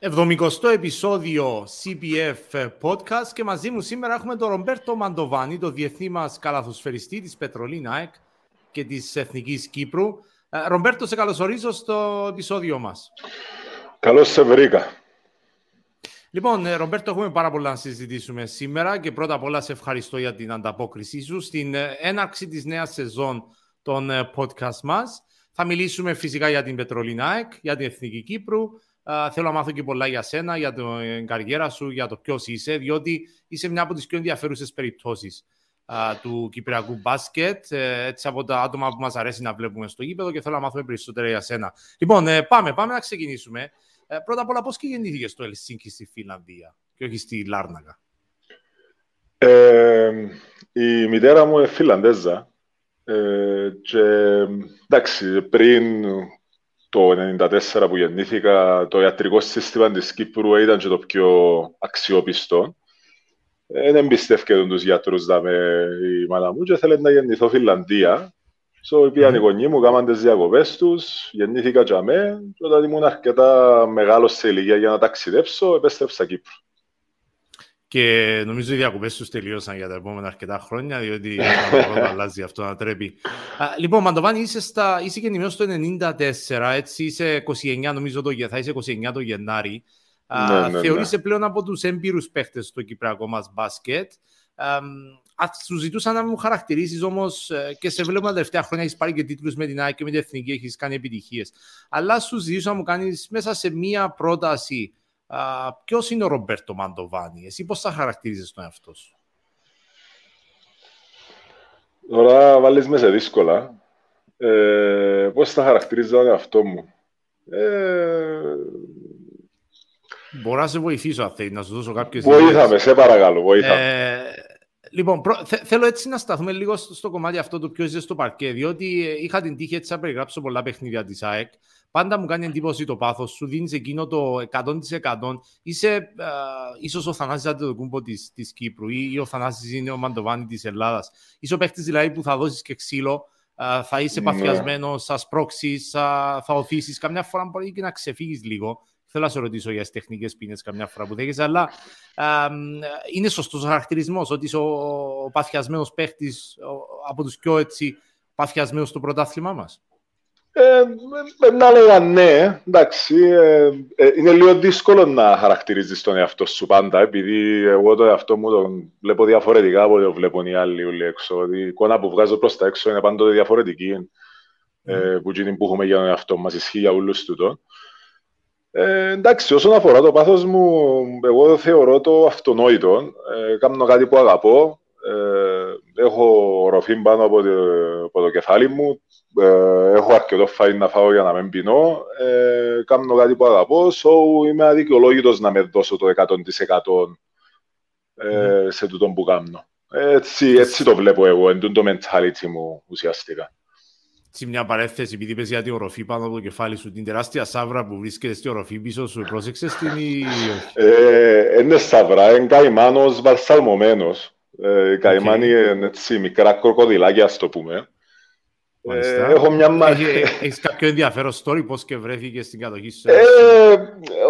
70ο επεισόδιο CBF Podcast και μαζί μου σήμερα έχουμε τον Ρομπέρτο Μαντοβάνη, τον διεθνή μας καλαθοσφαιριστή της Πετρολίνα ΕΚ και της Εθνικής Κύπρου. Ρομπέρτο, σε καλωσορίζω στο επεισόδιο μας. Καλώς σε βρήκα. Λοιπόν, Ρομπέρτο, έχουμε πάρα πολλά να συζητήσουμε σήμερα και πρώτα απ' όλα σε ευχαριστώ για την ανταπόκρισή σου στην έναρξη της νέας σεζόν των podcast μας. Θα μιλήσουμε φυσικά για την Πετρολίνα ΕΚ, για την Εθνική Κύπρου. Θέλω να μάθω και πολλά για σένα, για την καριέρα σου, για το ποιος είσαι, διότι είσαι μια από τις πιο ενδιαφέρουσες περιπτώσεις του κυπριακού μπάσκετ, έτσι από τα άτομα που μας αρέσει να βλέπουμε στο γήπεδο και θέλω να μάθουμε περισσότερα για σένα. Λοιπόν, πάμε να ξεκινήσουμε. Πρώτα απ' όλα, πώς και γεννήθηκες στο Ελσίνκι στη Φιλανδία και όχι στη Λάρνακα? Η μητέρα μου είναι Φιλανδέζα και εντάξει, πριν το 1994 που γεννήθηκα, το ιατρικό σύστημα της Κύπρου ήταν και το πιο αξιόπιστο. Δεν εμπιστεύκεται τους γιατρούς η μάνα μου και θέλετε να γεννηθώ Φιλανδία. Πήγαν οι γονείς μου, κάμαν τις διακοπές τους, γεννήθηκα και αμέ. Όταν ήμουν αρκετά μεγάλος σε ηλικία για να ταξιδέψω, επέστρεψα Κύπρο. Και νομίζω οι διακοπές τους τελείωσαν για τα επόμενα αρκετά χρόνια, διότι αλλάζει αυτό να τρέπει. Λοιπόν, Μαντοβάνη, είσαι γεννημένος το 1994, έτσι, είσαι 29, νομίζω θα είσαι 29 το Γενάρη. Ναι. Θεωρείσαι πλέον από τους έμπειρους παίχτες στο κυπριακό μας μπάσκετ. Σου ζητούσα να μου χαρακτηρίσεις όμως, και σε βλέπουμε τα τελευταία χρόνια έχεις πάρει και τίτλους με την ΑΕΚ και με την Εθνική, έχεις κάνει επιτυχίες. Αλλά σου ζητούσα να μου κάνεις μέσα σε μία πρόταση. Ποιος είναι ο Ρομπέρτο Μαντοβάνη, εσύ πώς θα χαρακτηρίζεις τον εαυτό σου? Τώρα βάλεις μέσα δύσκολα. Πώς θα χαρακτηρίζω τον εαυτό μου? Μπορώ να σε βοηθήσω αν θέλει, να σου δώσω κάποιες... Βοήθαμε, σε παρακαλώ, βοήθαμε. Λοιπόν, θέλω έτσι να σταθούμε λίγο στο κομμάτι αυτό του ποιο είσαι στο παρκέ, διότι είχα την τύχη έτσι να περιγράψω πολλά παιχνίδια της ΑΕΚ. Πάντα μου κάνει εντύπωση το πάθος σου, δίνεις εκείνο το 100%. Είσαι ίσως ο Θανάσης Αντετοκούνμπο της Κύπρου ή ο Θανάσης είναι ο Μαντοβάνη της Ελλάδας. Είσαι ο παίχτης δηλαδή που θα δώσεις και ξύλο, θα είσαι παθιασμένος, θα σπρώξεις, θα οθήσεις. Καμιά φορά μπορεί και να ξεφύγεις λίγο. Θέλω να σε ρωτήσω για τις τεχνικές ποινές καμιά φορά που δέχεσαι, αλλά είναι σωστός ο χαρακτηρισμός ότι είσαι ο παθιασμένος παίχτης, από τους πιο έτσι παθιασμένους στο πρωτάθλημά μας? Να λέγα ναι, εντάξει, είναι λίγο δύσκολο να χαρακτηρίζεις τον εαυτό σου πάντα, επειδή εγώ τον εαυτό μου τον βλέπω διαφορετικά από ό,τι βλέπουν οι άλλοι όλοι έξω. Η εικόνα που βγάζω προς τα έξω είναι πάντοτε διαφορετική, που εκείνη που έχουμε για τον εαυτό μας ισχύει για όλους τούτον. Εντάξει, όσον αφορά το πάθος μου, εγώ θεωρώ το αυτονόητο. Κάνω κάτι που αγαπώ, έχω ροφή πάνω από το κεφάλι μου, έχω αρκετό φάι να φάω για να μην πεινώ, κάνω κάτι που αγαπώ, είμαι αδικαιολόγητος να με δώσω το 100% σε τούτο που κάνω. Έτσι το βλέπω εγώ, εντούν το mentality μου ουσιαστικά. Σε μια παρένθεση, επειδή είπες για την οροφή πάνω από το κεφάλι σου, την τεράστια σαύρα που βρίσκεται στην οροφή πίσω σου, πρόσεξες την ή όχι? Είναι σαύρα, είναι καημάνος βαλσαλμωμένος. Καημάνοι είναι έτσι, μικρά κροκοδιλάκια, ας το πούμε. Έχω μια μάχη. Έχεις κάποιο ενδιαφέρον story, πώς και βρέθηκε στην κατοχή σου?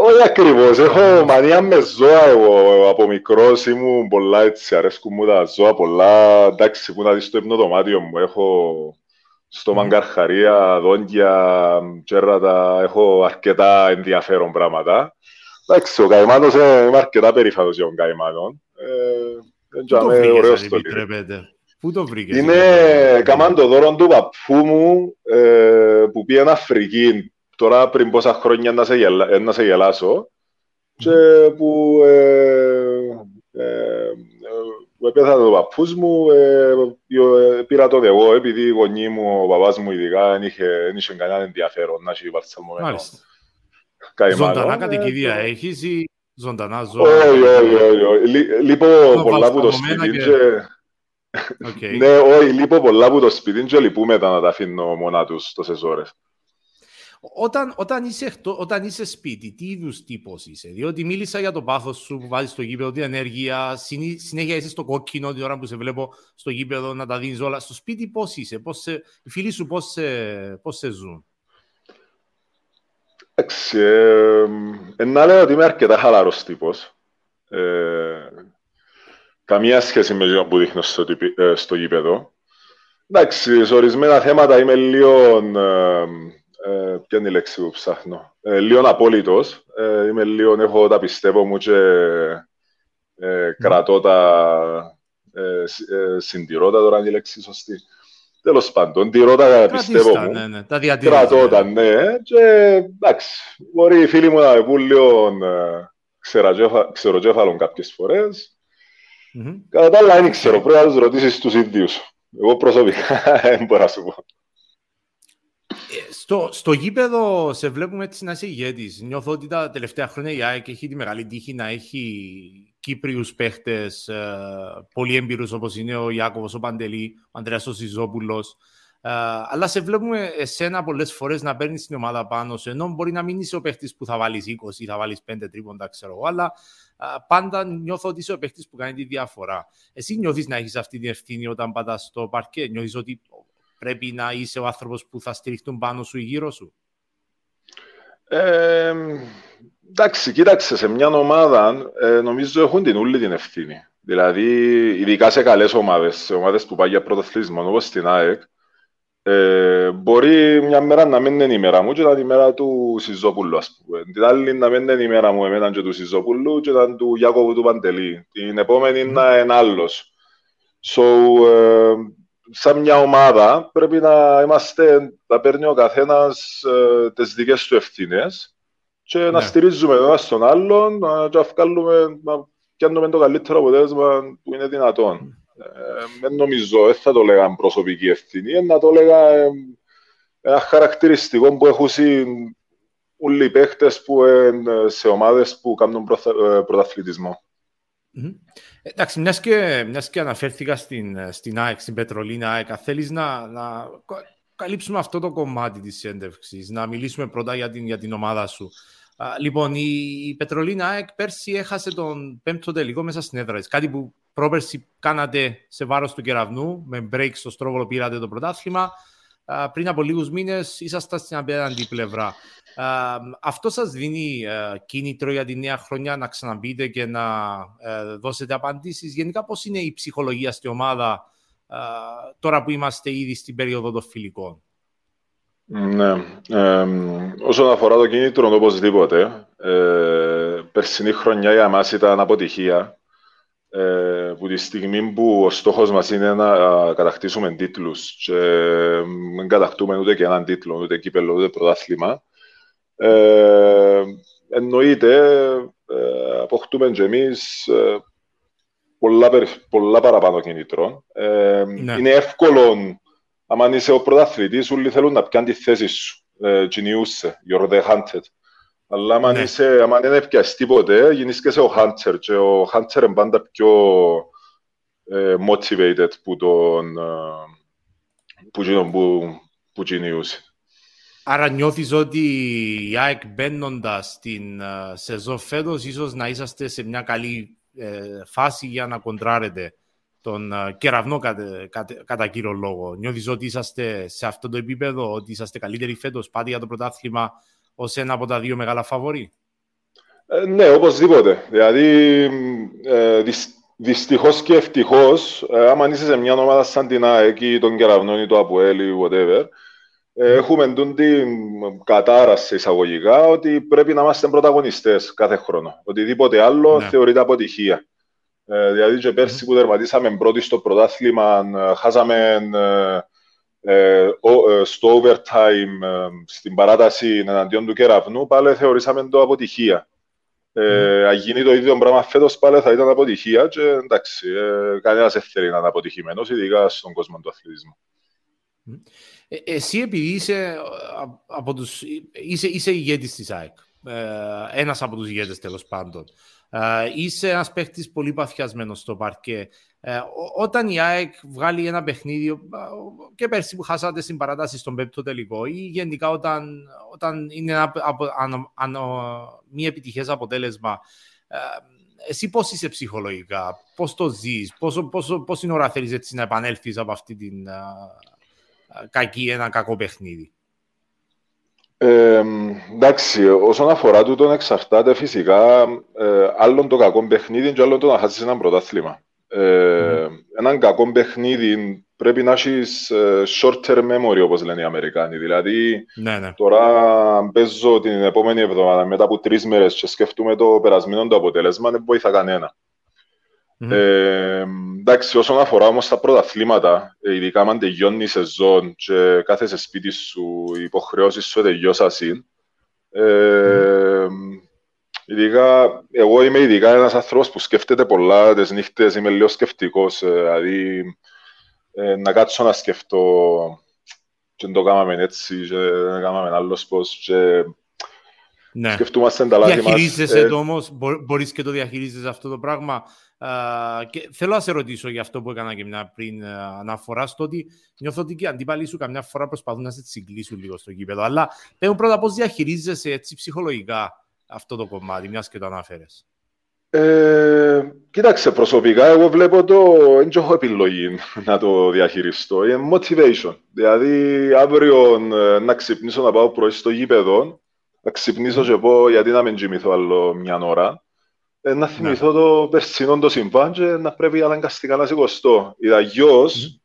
Όχι ακριβώς. Έχω μανία με ζώα εγώ. Από μικρός ήμουν πολλά έτσι, αρέσκουν μου τα ζώα πολλά. Εντάξει, που να δεις το υπνοδωμάτιο μου. Έχω στόμαν, καρχαρία, δόντια, τσέρατα. Έχω αρκετά ενδιαφέρον πράγματα. Εντάξει, ο καημάνος, είμαι αρκετά περήφανος για τον καημάνο. Πού το βρήκες? Κάμαν το δώρο του παππού μου που πήγαινε Αφρική τώρα πριν πόσα χρόνια να σε γελάσω και που πέθανε ο παππούς μου, πήρα τον εγώ επειδή η γονή μου, ο παπάς μου ειδικά, δεν είχε κανένα ενδιαφέρον να έχει βαλσαμωμένο. Ζωντανά κατοικίδια έχεις ή ζωντανά ζώα? Όχι. Λείπω πολλά που το σπίτι. Ναι, όχι, λείπω πολλά που το σπίτι και λυπούμετα να τα αφήνω μόνα τους τόσες ώρες. Όταν είσαι σπίτι, τι είδους τύπος είσαι? Διότι μίλησα για το πάθος σου που βάζεις στο γήπεδο, την ενέργεια, συνέχεια είσαι στο κόκκινο την ώρα που σε βλέπω στο γήπεδο να τα δίνεις όλα. Στο σπίτι πώς είσαι, οι φίλοι σου πώς σε ζουν? Εντάξει, να λέω ότι είμαι αρκετά χαλαρός τύπος. Καμία σχέση με τον που δείχνω στο γήπεδο. Εντάξει, σε ορισμένα θέματα είμαι λίγο... ποια είναι η λέξη που ψάχνω. Λίγο απόλυτος. Είμαι λίγο, έχω τα πιστεύω μου και κρατώ τα... συντηρώ τα, τώρα είναι η λέξη σωστή. Τέλος πάντων, τηρώ τα πιστεύω μου. Ναι, ναι. Τα κρατώ τα, ναι. Και εντάξει, μπορεί οι φίλοι μου να με πούν λίγο ξεροκέφαλον κάποιες φορές. Mm-hmm. Κατά τα άλλα, δεν ξέρω. Πρέπει να τους ρωτήσεις τους ίδιους. Εγώ προσωπικά δεν μπορώ να σου πω. Στο γήπεδο σε βλέπουμε έτσι να είσαι ηγέτης. Νιώθω ότι τα τελευταία χρόνια η ΑΕΚ έχει τη μεγάλη τύχη να έχει Κύπριους παίχτες πολύ έμπειρους, όπως είναι ο Ιάκωβος ο Παντελή, ο Ανδρέας ο Σιζόπουλος. Αλλά σε βλέπουμε εσένα πολλές φορές να παίρνεις την ομάδα πάνω σου, ενώ μπορεί να μην είσαι ο παίχτης που θα βάλεις 20 ή θα βάλεις 5 τρίποντα, ξέρω εγώ, αλλά πάντα νιώθω ότι είσαι ο παίχτης που κάνει τη διαφορά. Εσύ νιώθεις να έχεις αυτή την ευθύνη όταν πατάς στο παρκέ, νιώθεις ότι πρέπει να είσαι ο άνθρωπος που θα στηριχτούν πάνω σου ή γύρω σου? Εντάξει, κοίταξε, σε μια ομάδα νομίζω έχουν την όλη την ευθύνη. Δηλαδή, ειδικά σε καλές ομάδες, σε ομάδες που πάει για πρωταθλήσμα, όπως στην ΑΕΚ, μπορεί μια μέρα να μην είναι η μέρα μου και ήταν η μέρα του Σιζόπουλου, ας πούμε. Την άλλη να μην είναι η μέρα μου εμένα και του Σιζόπουλου και ήταν του Γιάκωβου του Παντελή. Την επόμενη να είναι άλλος. So, σαν μια ομάδα πρέπει να είμαστε, να παίρνει ο καθένας τις δικές του ευθύνες και να στηρίζουμε τον ένας τον άλλον και να κάνουμε το καλύτερο αποτέλεσμα που είναι δυνατόν. Δεν νομίζω, δεν θα το λέγαμε προσωπική ευθύνη, να το λέγαμε ένα χαρακτηριστικό που έχουν όλοι οι παίχτες που σε ομάδες που κάνουν πρωταθλητισμό. Mm-hmm. Εντάξει, μιας και αναφέρθηκα στην ΑΕΚ, στην Πετρολίνα ΑΕΚ, θέλεις να καλύψουμε αυτό το κομμάτι της συνέντευξης, να μιλήσουμε πρώτα για την ομάδα σου. Λοιπόν, η Πετρολίνα ΑΕΚ πέρσι έχασε τον 5ο τελικό μέσα στην έδρα της. Κάτι που πρόπερσι κάνατε σε βάρος του Κεραυνού, με break στο Στρόβολο πήρατε το πρωτάθλημα. Πριν από λίγους μήνες ήσασταν στην απέναντι πλευρά. Αυτό σας δίνει κίνητρο για τη νέα χρονιά να ξαναμπείτε και να δώσετε απαντήσεις? Γενικά, πώς είναι η ψυχολογία στην ομάδα τώρα που είμαστε ήδη στην περίοδο των φιλικών? Ναι. Όσον αφορά το κίνητρο, οπωσδήποτε. Περσινή χρονιά για μας ήταν αποτυχία. Που τη στιγμή που ο στόχος μας είναι να κατακτήσουμε τίτλους και δεν κατακτούμε ούτε και έναν τίτλο, ούτε κύπελλο, ούτε πρωτάθλημα, εννοείται αποκτούμε και εμείς πολλά παραπάνω κινητρών. Είναι εύκολο, άμα είσαι ο πρωταθλητής, όλοι θέλουν να πιάνουν τη θέση σου. Κινιούσαι, you're the hunted. Αλλά αν δεν έπιασες τίποτε, γίνεις και σε ο Hunter. Και ο Hunter είναι πάντα πιο motivated που κινιούσε. Άρα νιώθεις ότι η ΑΕΚ μπαίνοντας την σεζόν φέτος, ίσως να είσαστε σε μια καλή φάση για να κοντράρετε τον Κεραυνό κατά κύριο λόγο. Νιώθεις ότι είσαστε σε αυτό το επίπεδο, ότι είσαστε καλύτεροι φέτος, πάτε για το πρωτάθλημα ως ένα από τα δύο μεγάλα φαβορί? Ναι, οπωσδήποτε. Δηλαδή, δυστυχώς και ευτυχώς, άμα είσαι σε μια ομάδα σαν την ΑΕΚ ή τον Κεραυνό ή το Αποέλ ή whatever, έχουμε την κατάραση εισαγωγικά ότι πρέπει να είμαστε πρωταγωνιστές κάθε χρόνο. Οτιδήποτε άλλο θεωρείται αποτυχία. Δηλαδή και πέρσι που τερματίσαμε πρώτοι στο πρωτάθλημα, χάσαμε στο overtime στην παράταση εναντίον του Κεραυνού, πάλι θεωρήσαμε το αποτυχία. Αν γίνει το ίδιο πράγμα φέτος, πάλι θα ήταν αποτυχία και εντάξει, κανένας δεν θέλει να είναι αποτυχημένος, ειδικά στον κόσμο του αθλητισμού. Εσύ επειδή είσαι ηγέτης της ΑΕΚ, ένας από τους ηγέτες τέλος πάντων, είσαι ένας παίχτης πολύ παθιασμένος στο παρκέ. Όταν η ΑΕΚ βγάλει ένα παιχνίδι, και πέρσι που χάσατε στην παράταση στον 5ο τελικό, ή γενικά όταν είναι μη επιτυχές αποτέλεσμα, εσύ πώς είσαι ψυχολογικά, πώς το ζεις, πόση ώρα θέλεις έτσι να επανέλθεις από αυτή την κακή, ένα κακό παιχνίδι? Εντάξει, όσον αφορά τούτον εξαρτάται φυσικά άλλον το κακό παιχνίδι και άλλον το να χάσεις έναν πρωτάθλημα. Έναν κακό παιχνίδι πρέπει να έχεις short-term memory, όπως λένε οι Αμερικάνοι. Δηλαδή, τώρα παίζω την επόμενη εβδομάδα, μετά από 3 μέρες και σκεφτούμε το περασμένο το αποτέλεσμα, δεν βοηθά κανένα. Εντάξει, όσον αφορά όμως τα πρωταθλήματα, ειδικά αν τελειώνει η σεζόν και κάθεσαι σπίτι σου, οι υποχρεώσεις σου τελειώσασαι. Εγώ είμαι ειδικά ένας άνθρωπος που σκέφτεται πολλά τις νύχτες, είμαι λίγο σκεφτικός, δηλαδή να κάτσω να σκεφτώ και να το κάναμε έτσι και να κάναμε άλλος πώς και σκεφτούμαστε τα λάθη μας. Διαχειρίζεσαι το όμως, μπορείς και το διαχειρίζεσαι αυτό το πράγμα. Και θέλω να σε ρωτήσω για αυτό που έκανα και μια πριν αναφορά στο ότι νιώθω ότι και οι αντίπαλοι σου καμιά φορά προσπαθούν να σε συγκλείσουν λίγο στο γήπεδο. Αλλά πέμπω πρώτα πώς διαχειρίζεσαι έτσι ψυχολογικά αυτό το κομμάτι, μιας και το αναφέρες. Κοίταξε, προσωπικά εγώ βλέπω το δεν έχω επιλογή να το διαχειριστώ. Είναι motivation. Δηλαδή αύριο να ξυπνήσω να πάω πρωί στο γήπεδο, να ξυπνήσω και πω γιατί να μην κοιμηθώ άλλο μια ώρα. Να θυμηθώ το περσινό το συμβάν και να πρέπει αναγκαστικά να σηκωστώ. Αλλιώς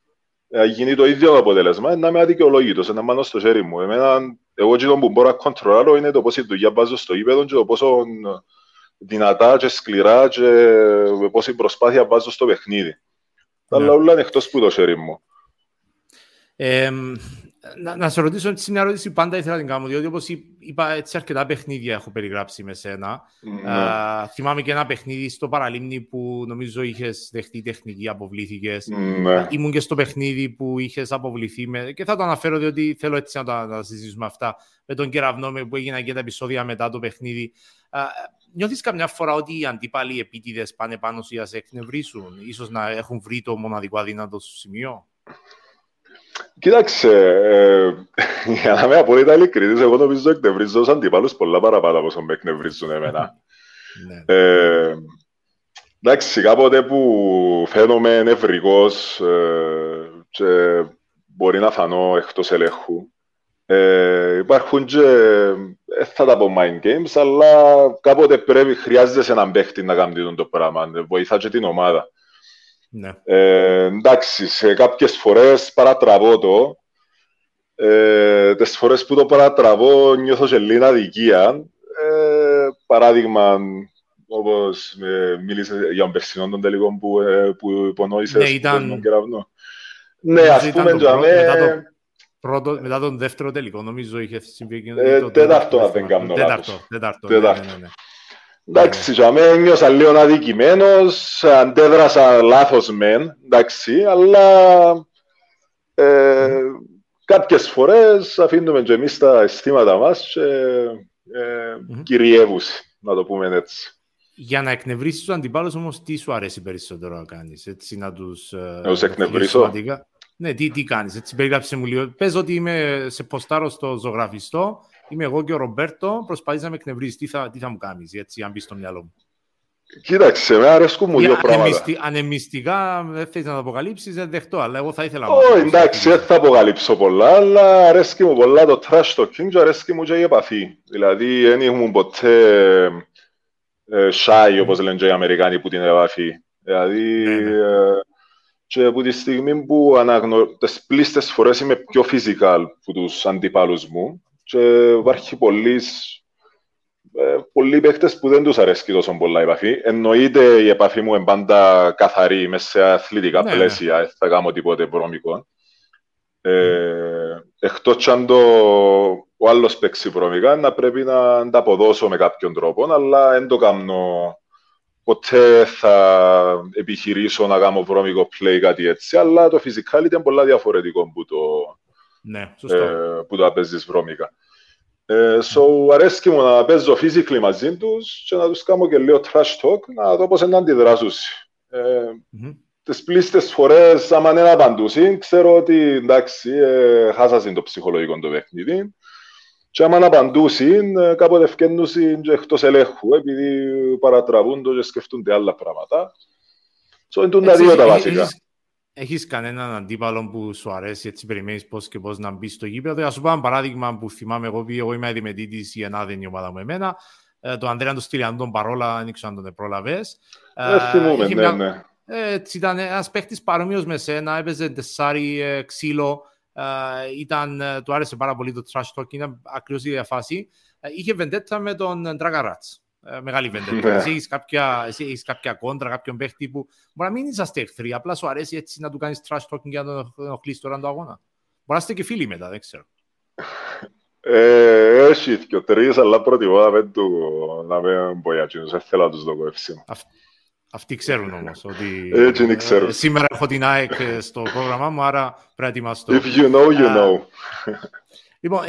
γίνει το ίδιο αποτέλεσμα, να είμαι αδικαιολόγητος, να μείνω στο χέρι μου. Εγώ εκείνο που μπορώ να κοντρολάρω είναι το πόση δουλειά βάζω στο γήπεδο και το πόσο δυνατά και σκληρά και πόση προσπάθεια βάζω στο παιχνίδι. Τα όλα είναι εκτός που το χέρι μου. Να σε ρωτήσω, έτσι μια ερώτηση πάντα ήθελα να την κάνω, διότι όπως είπα, έτσι αρκετά παιχνίδια έχω περιγράψει με σένα. Θυμάμαι και ένα παιχνίδι στο Παραλίμνη που νομίζω είχες δεχτεί τεχνική, αποβλήθηκες. Ήμουν και στο παιχνίδι που είχες αποβληθεί με, και θα το αναφέρω διότι θέλω έτσι να τα συζητήσουμε αυτά, με τον Κεραυνό που έγιναν και τα επεισόδια μετά το παιχνίδι. Νιώθεις καμιά φορά ότι οι αντίπαλοι επίτηδες πάνε πάνω σου για να σε εκνευρίσουν, ίσως να έχουν βρει το μοναδικό αδύνατο σου σημείο? Κοίταξε, για να είμαι απόλυτα ειλικρινής, εγώ νομίζω εκνευρίζω τους αντιπάλους πολλά παραπάνω από όσο με εκνευρίζουν εμένα. Εντάξει, κάποτε που φαίνομαι νευρικός και μπορεί να φανώ εκτός ελέγχου, υπάρχουν και, θα τα πω mind games, αλλά κάποτε πρέπει, χρειάζεται έναν παίχτη να κάνει το πράγμα, βοηθά και την ομάδα. Εντάξει, σε κάποιες φορές παρατραβώ το. Τις φορές που το παρατραβώ νιώθω και λίγη αδικία. Παράδειγμα, όπως μίλησε για τον περσινό τον τελικό που υπονόησε στον Κεραυνό. Ναι, ας πούμε, μετά τον δεύτερο τελικό, νομίζω είχε συμβεί. Τέταρτο, αν δεν κάνω λάθος. Εντάξει, για μένα ένιωσα λίγο αδικημένος, αντέδρασα λάθος μεν, εντάξει, αλλά κάποιες φορές αφήνουμε και εμείς τα αισθήματα μας και κυριεύουση, να το πούμε έτσι. Για να εκνευρίσεις τους αντιπάλους όμως, τι σου αρέσει περισσότερο να κάνεις, έτσι να τους εκνευρίσω? Ναι, τι κάνεις, έτσι περιγράψε μου λίγο. Πες ότι είμαι σε ποστάρω στο ζωγραφιστό. Είμαι εγώ και ο Ρομπέρτο, προσπαθείς να με εκνευρίζεις. Τι θα μου κάνεις, έτσι, αν μπεις στο μυαλό μου? Κοίταξε, με αρέσκουν μου δύο πράγματα. Ανεμιστικά, δεν θες να τα αποκαλύψεις, δεν δεχτώ, αλλά εγώ θα ήθελα. Εντάξει, δεν θα αποκαλύψω πολλά, αλλά αρέσκει μου πολλά το trash talking και αρέσκει μου και η επαφή. Δηλαδή, δεν ήμουν ποτέ shy, όπως λένε και οι Αμερικάνοι, που την επαφή. Δηλαδή, και από τη στιγμή που τις πλείστες φορές είμαι πιο physical από τους αντιπάλους μου. Και υπάρχει πολλοί παίχτες που δεν τους αρέσκει τόσο πολλά η επαφή. Εννοείται η επαφή μου είναι πάντα καθαρή, μέσα σε αθλητικά πλαίσια, δεν θα κάνω τίποτε βρώμικο. Εκτός αν ο άλλος παίξει βρώμικα, να πρέπει να ανταποδώσω με κάποιον τρόπο, αλλά δεν το κάνω. Ποτέ θα επιχειρήσω να κάνω βρώμικο play κάτι έτσι, αλλά το physicality είναι πολλά διαφορετικό που το... Ναι, σωστό. Που τα παίζεις βρώμικα. Αρέσκει μου να παίζω physically μαζί τους και να τους κάνω και λίγο trash talk, να δω πώς να αντιδράσουν. Τις πλείστες φορές, άμα δεν απαντούσουν, ξέρω ότι εντάξει, χάσασαν το ψυχολογικό το παιχνίδι. Και άμα απαντούσουν, κάποτε ευκαινούσαν και εκτός ελέγχου, επειδή παρατραβούν το και σκεφτούνται άλλα πράγματα. Είναι τα δύο τα βασικά. έχεις κανέναν αντίπαλο που σου αρέσει, έτσι περιμένεις πώς και πώς να μπεις στο γήπεδο. Ας σου πω ένα παράδειγμα που θυμάμαι εγώ είμαι αδημετήτης, η ΕΝΑΔ είναι η ομάδα μου εμένα. Το Ανδρέα του Στυλιαντών παρόλα, δεν ξέρω αν τον πρόλαβες. Ναι. Έτσι ήταν ένας παίχτης παρομοίως με σένα, έπαιζε τεσσάρι, ξύλο, του άρεσε πάρα πολύ το trash talk, είναι ακριβώς η διαφάση. Είχε βεντέτα με τον Ντραγαράτς, μεγάλη βεντέτα. Εσύ έχεις κάποια κόντρα, κάποιον παίχτη που μπορεί να μην είσαστε εχθροί, απλά σου αρέσει έτσι να του κάνεις trash talking για να τον ενοχλείς τώρα τον αγώνα. Μπορεί να είστε και φίλοι μετά, δεν ξέρω. Έχει και τρεις, αλλά προτιμώ να με μπογιάτσινους, δεν θέλω να τους δω κοεύσιμα. Αυτοί ξέρουν όμως ότι σήμερα έχω την ΑΕΚ στο πρόγραμμά μου, άρα πρέπει να ετοιμαστώ. If you know, you know. Λοιπόν,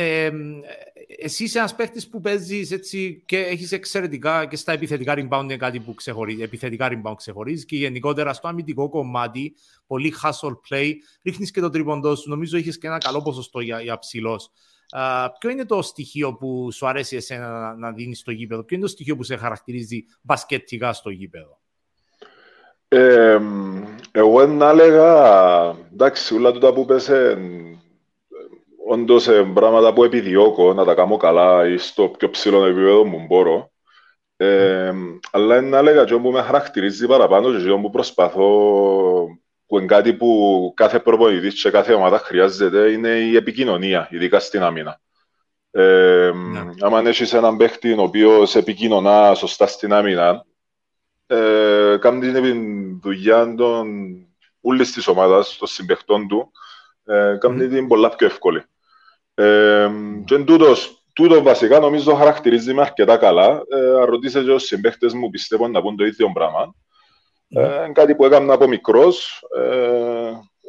εσύ είσαι ένας παίκτης που παίζεις έτσι και έχεις εξαιρετικά και στα επιθετικά rebound είναι κάτι που ξεχωρίζει. Επιθετικά rebound ξεχωρίζει και γενικότερα στο αμυντικό κομμάτι, πολύ hustle play, ρίχνεις και το τρίποντό σου. Νομίζω είχες και ένα καλό ποσοστό για ψηλός. Ποιο είναι το στοιχείο που σου αρέσει εσένα να δίνεις στο γήπεδο? Ποιο είναι το στοιχείο που σε χαρακτηρίζει μπασκετικά στο γήπεδο? Εγώ να έλεγα, εντάξει, όλα τούτα που πέσε, όντως πράγματα που επιδιώκω να τα κάνω καλά ή στο πιο ψηλό επίπεδο μου μπορώ. Αλλά να έλεγα και όπου με χαρακτηρίζει παραπάνω και όπου προσπαθώ, που είναι κάτι που κάθε προπονητής και κάθε ομάδα χρειάζεται, είναι η επικοινωνία, ειδικά στην άμυνα. Αν έχεις έναν παίχτη ο οποίος επικοινωνά σωστά στην άμυνα, κάνει την δουλειά όλης της ομάδας, των συμπαιχτών του, κάνει την πολλά πιο εύκολη. Και τούτο βασικά νομίζω χαρακτηρίζει με αρκετά καλά. Αν ρωτήσετε τους συμπαίχτες μου, πιστεύω να πούν το ίδιο πράγμα. Είναι κάτι που έκανα από μικρός.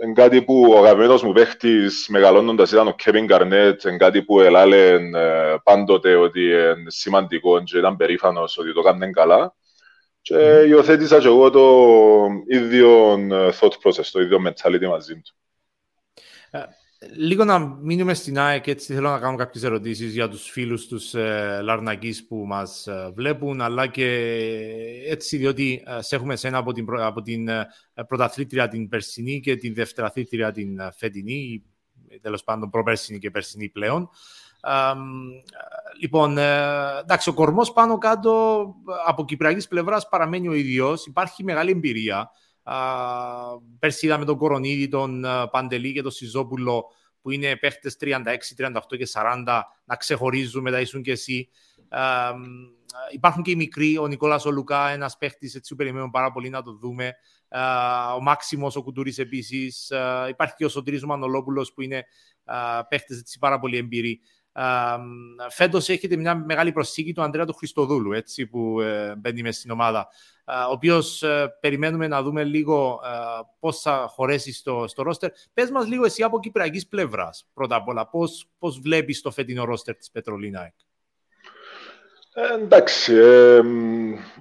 Είναι κάτι που ο αγαπημένος μου παίχτης μεγαλώνοντας ήταν ο Κέβιν Γκαρνέτ. Είναι κάτι που έλεγε πάντοτε ότι είναι σημαντικό και ήταν περήφανος ότι το έκανε καλά. Και υιοθέτησα και εγώ το ίδιο thought process, το ίδιο mentality μαζί του. Λίγο να μείνουμε στην ΑΕΚ, έτσι θέλω να κάνω κάποιες ερωτήσεις για τους φίλους τους Λαρνακής που μας βλέπουν, αλλά και έτσι διότι σε έχουμε εσένα από την πρωταθλήτρια την περσινή και την δευτεραθλήτρια την φετινή, τέλος πάντων προπέρσινη και περσινή πλέον. Λοιπόν, εντάξει, ο κορμός πάνω κάτω από κυπριακής πλευράς παραμένει ο ίδιος. Υπάρχει μεγάλη εμπειρία. Πέρσι είδαμε τον Κορονίδη, τον Παντελή και τον Σιζόπουλο που είναι παίχτες 36, 38 και 40 να ξεχωρίζουν, μετά ήσουν και εσύ. Υπάρχουν και οι μικροί, ο Νικόλας ο Λουκά, ένας παίχτης έτσι που περιμένουμε πάρα πολύ να το δούμε. Ο Μάξιμος ο Κουντούρης επίσης. Υπάρχει και ο Σωτήρης ο Μανολόπουλος που είναι παίχτες έτσι πάρα πολύ εμπειροί. Φέτος έχετε μια μεγάλη προσθήκη του Ανδρέα του Χριστοδούλου, έτσι, που μπαίνει μες στην ομάδα, ο οποίος περιμένουμε να δούμε λίγο πώς θα χωρέσει στο ρόστερ. Πες μας λίγο εσύ από κυπριακής πλευράς πρώτα απ' όλα, πώς βλέπεις το φετινό ρόστερ της Πετρολίνα ΕΚ? Εντάξει,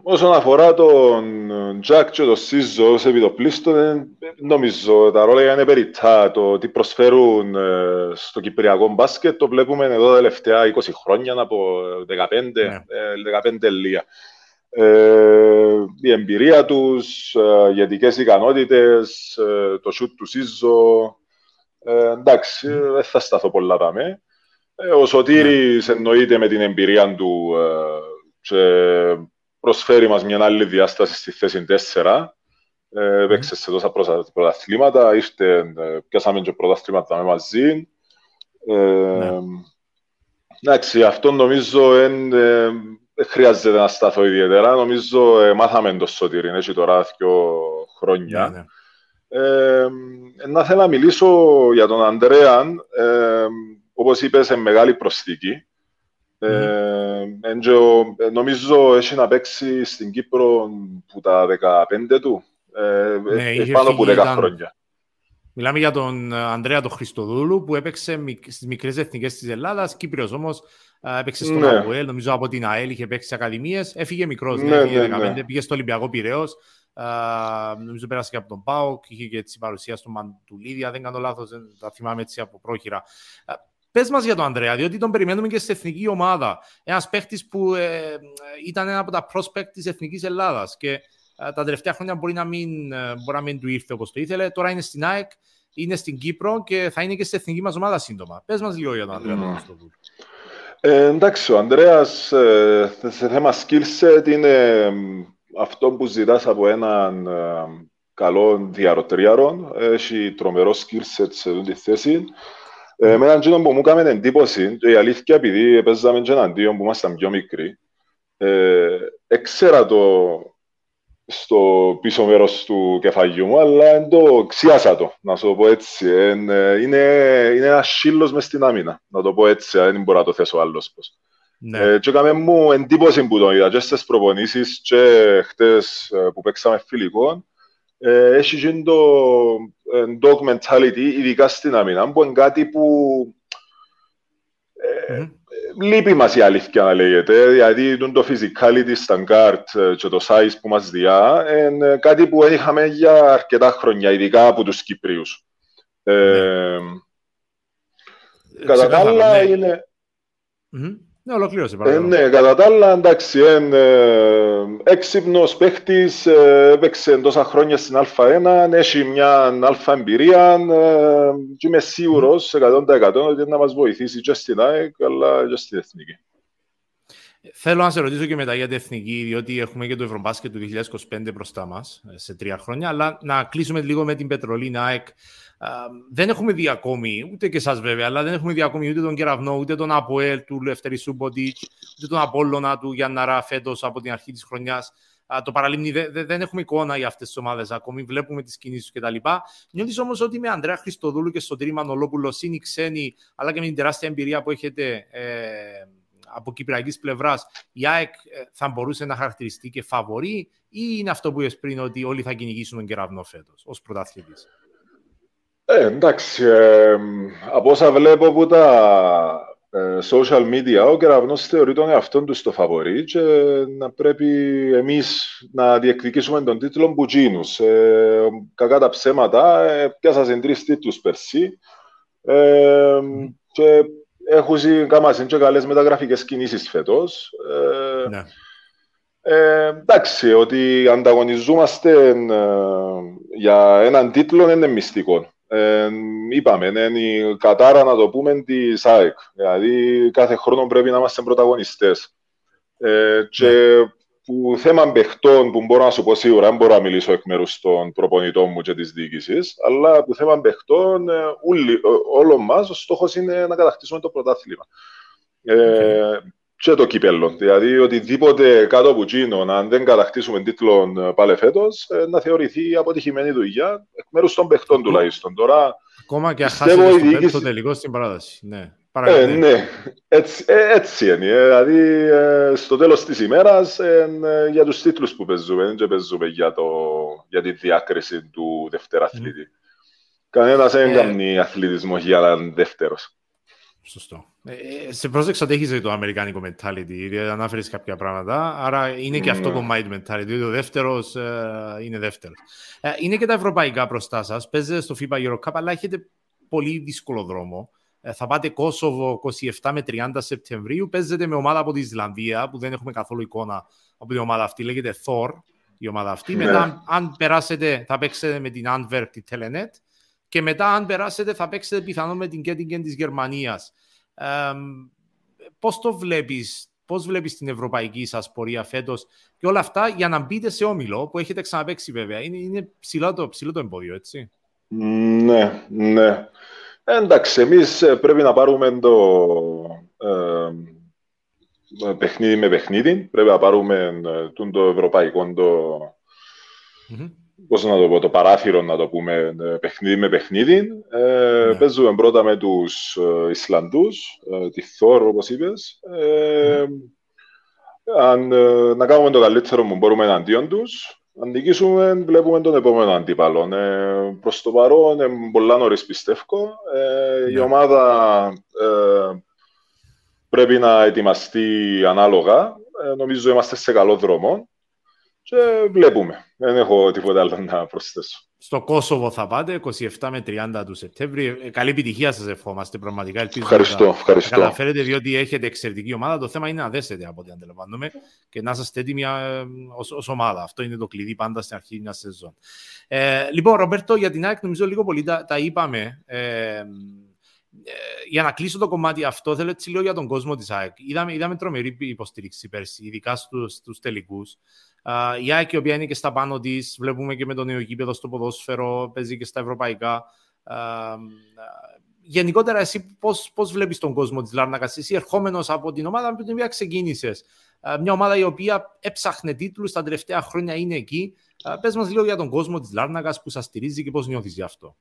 όσον αφορά τον Τζακ και τον Σίζο σε επιδοπλίστων, νομίζω τα ρόλια είναι περιττά. Το τι προσφέρουν στο κυπριακό μπάσκετ το βλέπουμε εδώ τα τελευταία 20 χρόνια, από 15 λία. Η εμπειρία τους, οι ειδικές ικανότητες, το shoot του Σίζο, εντάξει, δεν θα σταθώ πολλά πάμε. Ο Σωτήρης εννοείται με την εμπειρία του και προσφέρει μας μια άλλη διάσταση στη θέση 4. Παίξε σε τόσα πρωταθλήματα, πιάσαμε και πρωταθλήματα μαζί. Εντάξει, αυτό νομίζω χρειάζεται να σταθώ ιδιαίτερα. Νομίζω μάθαμε το Σωτήρη, έτσι τώρα 2 χρόνια. Ναι. Να θέλω να μιλήσω για τον Ανδρέαν. Όπως είπες, είναι μεγάλη προσθήκη. Νομίζω έχει να παίξει στην Κύπρο που τα 15 του, πάνω από 10 χρόνια. Μιλάμε για τον Ανδρέα τον Χριστοδούλου που έπαιξε στις μικρές εθνικές της Ελλάδας, Κύπριος όμως, έπαιξε στον Αποέλ, νομίζω από την ΑΕΛ είχε παίξει στις ακαδημίες, έφυγε μικρός, πήγε στο Ολυμπιακό Πειραιώς. Νομίζω πέρασε και από τον ΠΑΟΚ, είχε και έτσι παρουσία στο Μαντουλίδια, δεν κάνω λάθος, δεν τα θυμάμαι έτσι από πρόχειρα. Πες μας για τον Ανδρέα, διότι τον περιμένουμε και στην εθνική ομάδα. Ένας παίχτης που ήταν ένα από τα prospect της Εθνικής Ελλάδας και Τα τελευταία χρόνια μπορεί να μην του ήρθε όπως το ήθελε. Τώρα είναι στην ΑΕΚ, είναι στην Κύπρο και θα είναι και στην εθνική μας ομάδα σύντομα. Πες μας λίγο για τον Ανδρέα Χριστοδούλου. Εντάξει, ο Ανδρέας σε θέμα skill set είναι αυτό που ζητάς από έναν καλό διαρωτρίαρο. Έχει τρομερό skill set σε αυτή τη θέση. Με έναν τζίνο που μου έκανε εντύπωση, η αλήθεια, επειδή παίζαμε και έναν δύο που ήμασταν πιο μικροί, έξερα το στο πίσω μέρος του κεφαλιού μου, αλλά δεν το ξίασα το, να σου το πω έτσι. Είναι ένας σύλλος μες στην άμυνα, να το πω έτσι, δεν μπορώ να το θέσω άλλος πώς. Ναι. Και έκαμε μου εντύπωση που τον είδα και στις προπονήσεις και χτες που παίξαμε φιλικών. Έχει γίνει το dog mentality, ειδικά στην άμυνα, που είναι κάτι που λείπει μας η αλήθεια να λέγεται, γιατί το physicality στα guard και το size που μας διά είναι κάτι που είχαμε για αρκετά χρόνια, ειδικά από τους Κυπρίους. Κατά τα άλλα είναι... Ναι, ολοκλήρωσε παρακαλώ. Ναι, κατά τα άλλα, εντάξει, έξυπνος παίχτης, έπαιξε τόσα χρόνια στην Α1, έχει μια Α εμπειρία και είμαι σίγουρος 100% ότι να μας βοηθήσει και στην ΑΕΚ, αλλά και στην Εθνική. Θέλω να σε ρωτήσω και μετά για την Εθνική, διότι έχουμε και το Ευρωμπάσκετ του 2025 μπροστά μας σε 3 χρόνια, αλλά να κλείσουμε λίγο με την Πετρολίνα ΕΚ. Δεν έχουμε δει ακόμη, ούτε και εσάς βέβαια, αλλά δεν έχουμε δει ακόμη ούτε τον Κεραυνό, ούτε τον Αποέλ του Λευτέρη Σούμποντιτ, ούτε τον Απόλλωνα του Γιανναρά φέτος από την αρχή της χρονιάς. Το παραλίμνη δεν έχουμε εικόνα για αυτές τις ομάδες ακόμη. Βλέπουμε τις κινήσεις του κτλ. Νιώθεις όμως ότι με Ανδρέα Χριστοδούλου και Σωτήρη Μανολόπουλο, είναι ξένοι, αλλά και με την τεράστια εμπειρία που έχετε από κυπριακής πλευράς, η ΑΕΚ θα μπορούσε να χαρακτηριστεί και φαβορί, ή είναι αυτό που είπες πριν, ότι όλοι θα κυνηγήσουν τον Κεραυνό φέτος ως πρωταθλητής? Εντάξει, από όσα βλέπω από τα social media, ο Κεραυνός θεωρεί τον εαυτόν του στο φαβορί και να πρέπει εμείς να διεκδικήσουμε τον τίτλο μπουτζίνους. Κακά τα ψέματα, πιάσασαν 3 τίτλους πέρσι και έχουν κάνει και καλές μεταγραφικές κινήσεις φέτος. Ναι. Εντάξει, ότι ανταγωνιζόμαστε για έναν τίτλο είναι μυστικό. Είπαμε, είναι η κατάρα, να το πούμε, της ΑΕΚ. Δηλαδή, κάθε χρόνο πρέπει να είμαστε πρωταγωνιστές. Και που θέμα παιχτών, που μπορώ να σου πω σίγουρα, δεν μπορώ να μιλήσω εκ μέρους των προπονητών μου και της διοίκησης, αλλά που θέμα παιχτών, όλων μας, ο στόχος είναι να κατακτήσουμε το πρωτάθλημα. Και το κύπελλο. Δηλαδή, οτιδήποτε κάτω από τσίνον, αν δεν κατακτήσουμε τίτλο πάλι φέτος, να θεωρηθεί αποτυχημένη δουλειά, εκ μέρους των παιχτών τουλάχιστον. Τώρα, ακόμα και αν χάσετε το τελικό στην παράδοση. Ναι. Ναι, έτσι είναι. Δηλαδή, στο τέλος της ημέρας, για τους τίτλους που παίζουμε, δεν παίζουμε για τη διάκριση του δευτεραθλητή. Κανένας δεν κάνει αθλητισμό για έναν δεύτερος. Σωστό. Σε πρόσεξα ότι έχεις το αμερικάνικο mentality, δηλαδή ανάφερες κάποια πράγματα, άρα είναι και αυτό το mind mentality, ο δεύτερος είναι δεύτερος. Είναι και τα ευρωπαϊκά μπροστά σας, παίζετε στο FIFA Euro Cup, αλλά έχετε πολύ δύσκολο δρόμο. Θα πάτε Κόσοβο 27 με 30 Σεπτεμβρίου, παίζετε με ομάδα από την Ισλανδία, που δεν έχουμε καθόλου εικόνα από την ομάδα αυτή, λέγεται Thor η ομάδα αυτή. Μετά, αν περάσετε, θα παίξετε με την Anvers Telenet. Και μετά, αν περάσετε, θα παίξετε πιθανόν με την Κέντιγκεν της Γερμανίας. Πώς το βλέπεις, πώς βλέπεις την ευρωπαϊκή σας πορεία φέτος και όλα αυτά για να μπείτε σε όμιλο που έχετε ξαναπαίξει βέβαια? Είναι ψηλό το εμπόδιο, έτσι. Ναι. Εντάξει, εμείς πρέπει να πάρουμε το παιχνίδι με παιχνίδι. Πρέπει να πάρουμε το ευρωπαϊκό πώς να το πω, το παράθυρο, να το πούμε, παιχνίδι με παιχνίδι. Παίζουμε πρώτα με τους Ισλανδούς, τη Thor, όπως είπες. Να κάνουμε το καλύτερο που μπορούμε εναντίον τους. Αν νικήσουμε, βλέπουμε τον επόμενο αντίπαλο. Προς το παρόν, πολλά νωρίς πιστεύω. Η ομάδα πρέπει να ετοιμαστεί ανάλογα. Νομίζω είμαστε σε καλό δρόμο. Και βλέπουμε. Δεν έχω τίποτα άλλο να προσθέσω. Στο Κόσοβο θα πάτε, 27 με 30 του Σεπτέμβρη. Καλή επιτυχία σας ευχόμαστε, πραγματικά. Ευχαριστώ. Καταφέρετε, διότι έχετε εξαιρετική ομάδα. Το θέμα είναι να δέσετε, από ό,τι αντιλαμβάνομαι, και να είστε έτοιμοι ως ομάδα. Αυτό είναι το κλειδί πάντα στην αρχή μιας σεζόν. Λοιπόν, Ρομπέρτο, για την ΑΕΚ νομίζω λίγο πολύ τα είπαμε. Για να κλείσω το κομμάτι αυτό, θέλω έτσι λίγο για τον κόσμο της ΑΕΚ. Είδαμε τρομερή υποστήριξη πέρσι, ειδικά στους τελικούς. Η ΑΕΚ, η οποία είναι και στα πάνω της, βλέπουμε και με το νέο γήπεδο στο ποδόσφαιρο, παίζει και στα ευρωπαϊκά. Γενικότερα, εσύ πώς βλέπεις τον κόσμο της Λάρνακας, εσύ ερχόμενος από την ομάδα με την οποία ξεκίνησες? Μια ομάδα η οποία έψαχνε τίτλους τα τελευταία χρόνια, είναι εκεί. Πες μας λίγο για τον κόσμο της Λάρνακας που σας στηρίζει και πώς νιώθεις γι' αυτό.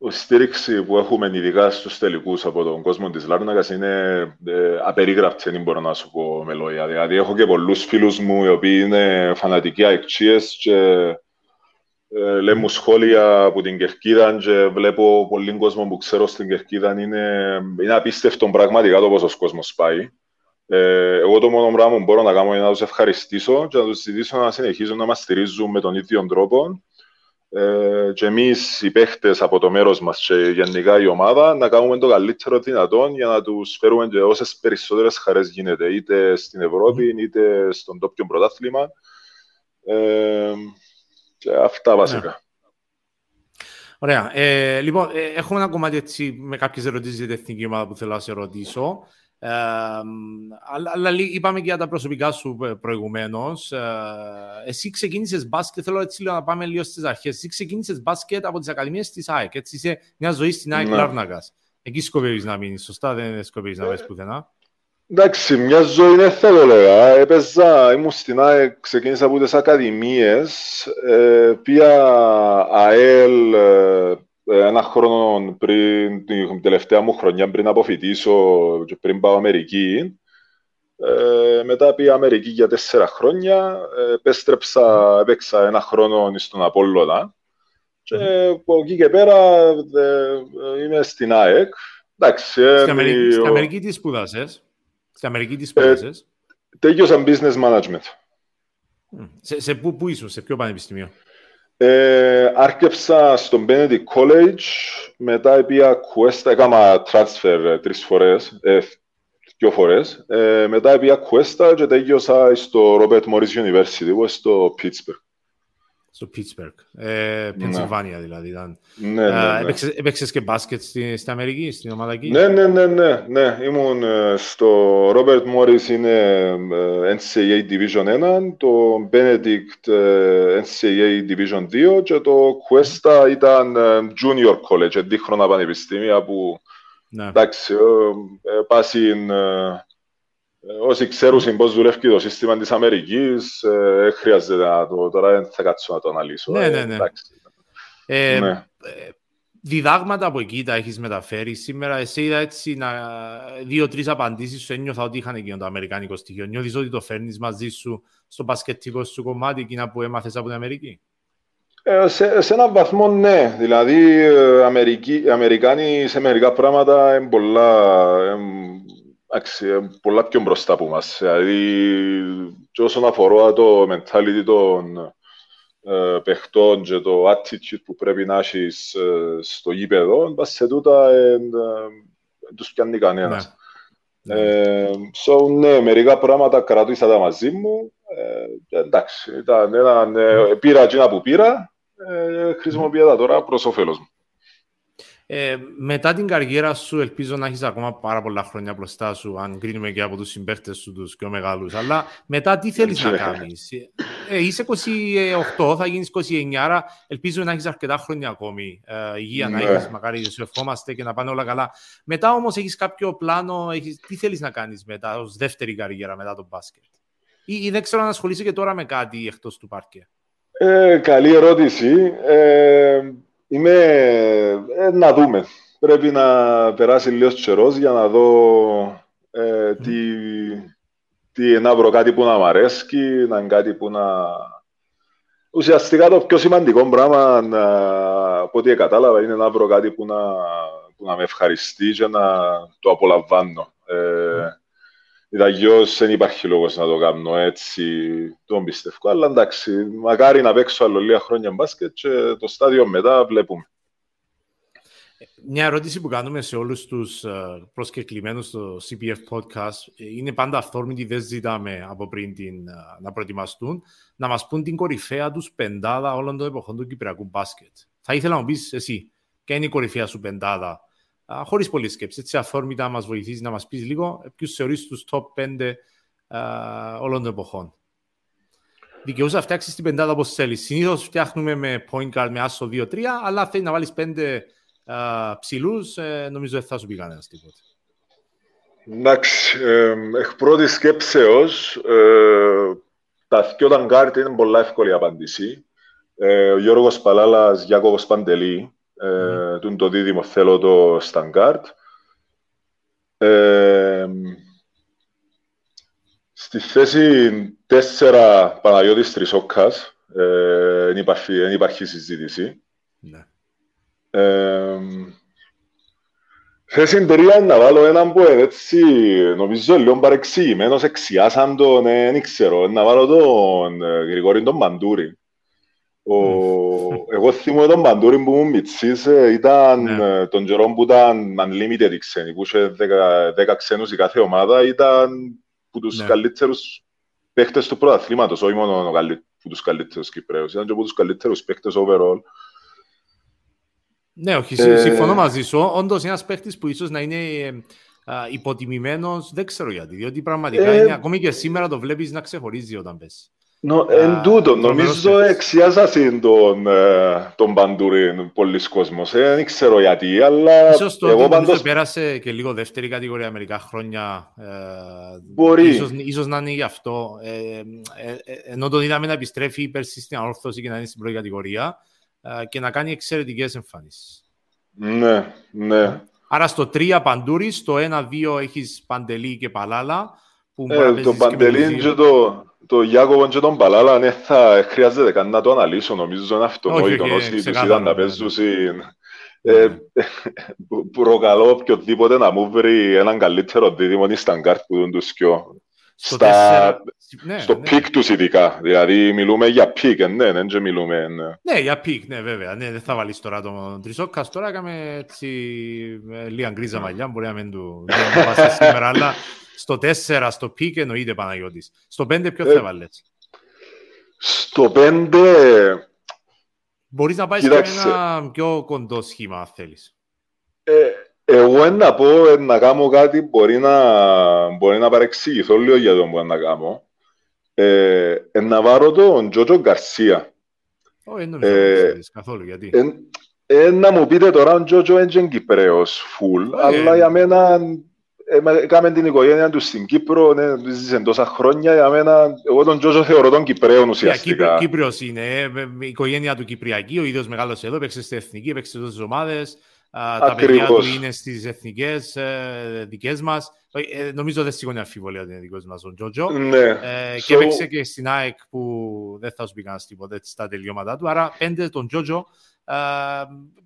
Η στήριξη που έχουμε ειδικά στους τελικούς από τον κόσμο της Λάρνακας είναι απερίγραπτη, δεν μπορώ να σου πω με λόγια. Δηλαδή, έχω και πολλούς φίλους μου οι οποίοι είναι φανατικοί αεξίες και λέμε μου σχόλια από την Κερκίδα και βλέπω πολλοί κόσμο που ξέρω στην Κερκίδα. Είναι απίστευτο πραγματικά το πόσος κόσμος πάει. Εγώ το μόνο πράγμα που μπορώ να κάνω είναι να τους ευχαριστήσω και να τους ζητήσω να συνεχίζουν να μας στηρίζουν με τον ίδιο τρόπο. Και εμείς οι παίχτες από το μέρος μας και γενικά η ομάδα να κάνουμε το καλύτερο δυνατόν για να τους φέρουμε και όσες περισσότερες χαρές γίνεται, είτε στην Ευρώπη είτε στον τόπιο πρωτάθλημα, και αυτά βασικά. Ωραία, λοιπόν, έχουμε ένα κομμάτι έτσι με κάποιες ερωτήσεις για την εθνική ομάδα που θέλω να σε ρωτήσω. Αλλά είπαμε και για τα προσωπικά σου προηγουμένως. Εσύ ξεκίνησες μπάσκετ, θέλω έτσι να πάμε λίγο στις αρχές. Εσύ ξεκίνησες μπάσκετ από τις ακαδημίες της ΑΕΚ, έτσι, είσαι μια ζωή στην ΑΕΚ Λάρνακας. Εκεί σκοπεύεις να μείνεις, σωστά? Δεν σκοπεύεις να πας πουθενά? Εντάξει, μια ζωή δεν θέλω λέγα. Έπαιζα, ήμουν στην ΑΕΚ, ξεκίνησα από τις ακαδημίες, πια ΑΕΛ, ένα χρόνο πριν, την τελευταία μου χρονιά, πριν αποφοιτήσω και πριν πάω Αμερική. Μετά πήγα Αμερική για 4 χρόνια. Επέστρεψα, έπαιξα ένα χρόνο στον Απόλλωνα. Και από εκεί και πέρα είμαι στην ΑΕΚ. Εντάξει, στην Αμερική τι σπούδασες? Τέλειωσα business management. Σε πού ήσουν, σε ποιο πανεπιστήμιο? Άρκεψα στο Benedict College, μετά πήγα Cuesta, έκανα transfer 3 φορές, 2 φορές, μετά πήγα Cuesta και τελείωσα στο Robert Morris University, που στο Pittsburgh. Στο Pittsburgh, Πενσιλβάνια δηλαδή ήταν. Ναι. Έπαιξες και μπάσκετ στην Αμερική, στην ομάδα εκεί? Ναι. Ήμουν στο Robert Morris, είναι NCAA Division 1, το Benedict NCAA Division 2 και το Cuesta ήταν Junior College, δίχρονα πανεπιστήμια που, εντάξει, πάσιν... Όσοι ξέρουν πώς δουλεύει το σύστημα της Αμερικής, χρειάζεται να το, τώρα δεν θα κάτσω να το αναλύσω. Ναι. Διδάγματα από εκεί τα έχεις μεταφέρει σήμερα. Εσύ είδα έτσι 2-3 απαντήσεις σου, ένιωθα ότι είχαν εκείνο το αμερικάνικο στοιχείο. Νιώθεις ότι το φέρνεις μαζί σου στο μπασκετικό σου κομμάτι, εκείνα που έμαθες από την Αμερική? Σε έναν βαθμό ναι, δηλαδή οι Αμερικάνοι σε μερικά πράγματα είναι πολλά... πολλά πιο μπροστά από μας. Δηλαδή, και όσον αφορά το mentality των παιχτών και το attitude που πρέπει να έχεις στο γήπεδο, σε τούτα τους πιάνει κανένας. Ναι, μερικά πράγματα κρατήσα τα μαζί μου. Εντάξει, ήταν πήρα εκείνα που πήρα, χρησιμοποιώ τα τώρα προς όφελος μου. Μετά την καριέρα σου, ελπίζω να έχεις ακόμα πάρα πολλά χρόνια μπροστά σου, αν κρίνουμε και από τους συμπαίχτες σου, τους πιο μεγάλους. Αλλά μετά τι θέλεις να κάνεις? Είσαι 28, θα γίνεις 29, άρα ελπίζω να έχεις αρκετά χρόνια ακόμη. Υγεία να έχεις, μακάρι, σου ευχόμαστε και να πάνε όλα καλά. Μετά όμως έχεις κάποιο πλάνο, τι θέλεις να κάνεις μετά, ως δεύτερη καριέρα μετά τον μπάσκετ? Ή δεν ξέρω αν ασχολείσαι και τώρα με κάτι εκτός του πάρκε. Καλή ερώτηση. Να δούμε. Πρέπει να περάσει λίγο καιρός για να δω να βρω κάτι που να μ' αρέσει, να είναι κάτι που να... Ουσιαστικά το πιο σημαντικό πράγμα, από ό,τι κατάλαβα, είναι να βρω κάτι που να με ευχαριστεί και να το απολαμβάνω. Ιταγιώς δεν υπάρχει λόγος να το κάνω έτσι, τον πιστεύω. Αλλά εντάξει, μακάρι να παίξω άλλο λίγα χρόνια μπάσκετ και το στάδιο μετά βλέπουμε. Μια ερώτηση που κάνουμε σε όλους τους προσκεκλημένους στο CBF Podcast είναι πάντα αυθόρμητη, δεν ζητάμε από πριν να προετοιμαστούν, να μας πούν την κορυφαία τους πεντάδα όλων των εποχών του κυπριακού μπάσκετ. Θα ήθελα να μου πεις εσύ, ποια είναι η κορυφαία σου πεντάδα, χωρίς πολλή σκέψη, έτσι αυθόρμητα μας βοηθείς να μας πεις λίγο ποιους θεωρείς τους top 5 όλων των εποχών. Δικαιούς να φτιάξεις την πεντάδα όπως θέλεις. Συνήθως φτιάχνουμε με point guard, με άσο 2-3, αλλά θέλει να βάλεις 5 ψηλούς, νομίζω δεν θα σου πει κανένας τίποτα. Εντάξει, εκ πρώτης σκέψεως, τα δυο guard είναι πολύ εύκολη απάντηση. Ο Γιώργος Παλάλας, Ιάκωβος Παντελή, του είναι το δίδυμο, θέλω το Στανγκάρτ. Στη θέση 4, Παναγιώτης Τρισόκας, δεν υπάρχει συζήτηση. Ναι. Θέση 3, να βάλω έναν που έτσι, νομίζω λίγο παρεξηγημένος, εξιάσαν τον, δεν ξέρω, να βάλω τον Γρηγόρη τον Μαντούρη. Εγώ θυμούμαι τον Μαντούρη που μου μητσής, ήταν τον καιρό που ήταν unlimited ξένοι, που είχε 10 ξένους η κάθε ομάδα, ήταν που τους καλύτερους παίχτες του πρωταθλήματος, όχι μόνο που τους καλύτερους Κυπραίους, ήταν και που τους καλύτερους παίχτες overall. Ναι, όχι, συμφωνώ μαζί σου. Όντως ένας παίχτης που ίσως να είναι υποτιμημένος, δεν ξέρω γιατί, διότι πραγματικά είναι, ακόμη και σήμερα το βλέπεις να ξεχωρίζει όταν πες. Εν τούτο, νομίζω εξιάζασαν τον Παντούρη πολλοί κόσμος. Δεν ξέρω γιατί, αλλά ίσως εγώ πάντως πέρασε και λίγο δεύτερη κατηγορία μερικά χρόνια. Μπορεί. Ίσως να είναι γι' αυτό. Ενώ τον είδαμε να επιστρέφει πέρσι στην Ανόρθωση και να είναι στην πρώτη κατηγορία και να κάνει εξαιρετικές εμφανίσεις. Ναι, ναι. Άρα στο 3 Παντούρη, στο 1-2 έχεις Παντελή και Παλάλα. Το Παντελή και το Ιάκωβο και τον Παλάλα, ναι, θα χρειάζεται καν να το αναλύσω, νομίζω είναι αυτονόητο όσοι τους είδαν να παίζουν. Προκαλώ οποιοδήποτε να μου βρει έναν καλύτερο δίδυμο ή στανγκάρτ που δουν τους πιο. Στο πικ τους ειδικά, δηλαδή μιλούμε για πικ, ναι, και μιλούμε. Ναι, για πικ, ναι, βέβαια, δεν θα βάλεις τώρα τον Τρισόκας, τώρα έκαμε έτσι λίγα γκρίζα μαλλιά, μπορεί να μην του βάσεις σήμερα, αλλά στο 4, στο πικ εννοείται Παναγιώτης. Στο 5 ποιο θα βάλεις? Στο 5... Μπορείς να πάει σε ένα πιο κοντό σχήμα, αν θέλεις. Εγώ να πω, να κάνω κάτι, μπορεί να παρεξηγηθώ λίγο για τον που να κάνω. Να βάρω τον Τζότζο Γκαρσία. Δεν νομίζω καθόλου, γιατί. Να μου πείτε τώρα, ο Τζότζο είναι Κυπραίος, φουλ, αλλά για μένα... Κάμε την οικογένεια του στην Κύπρο, ζήσαν τόσα χρόνια. Για μένα, εγώ τον Τζόζο θεωρώ τον Κυπραίον ουσιαστικά. Κύπριος είναι, η οικογένεια του Κυπριακή, ο ίδιος μεγάλος εδώ, παίξε στην Εθνική, παίξε σε τόσες ομάδες. Τα παιδιά του είναι στις εθνικές δικές μας. Νομίζω δεν σηκώνει αμφιβολία ότι είναι δικός μας ο Τζόζο. Ναι. Και παίξε και στην ΑΕΚ που δεν θα σου πει κανένας τίποτα στα τελειώματά του. Άρα, πέντε τον Τζόζο.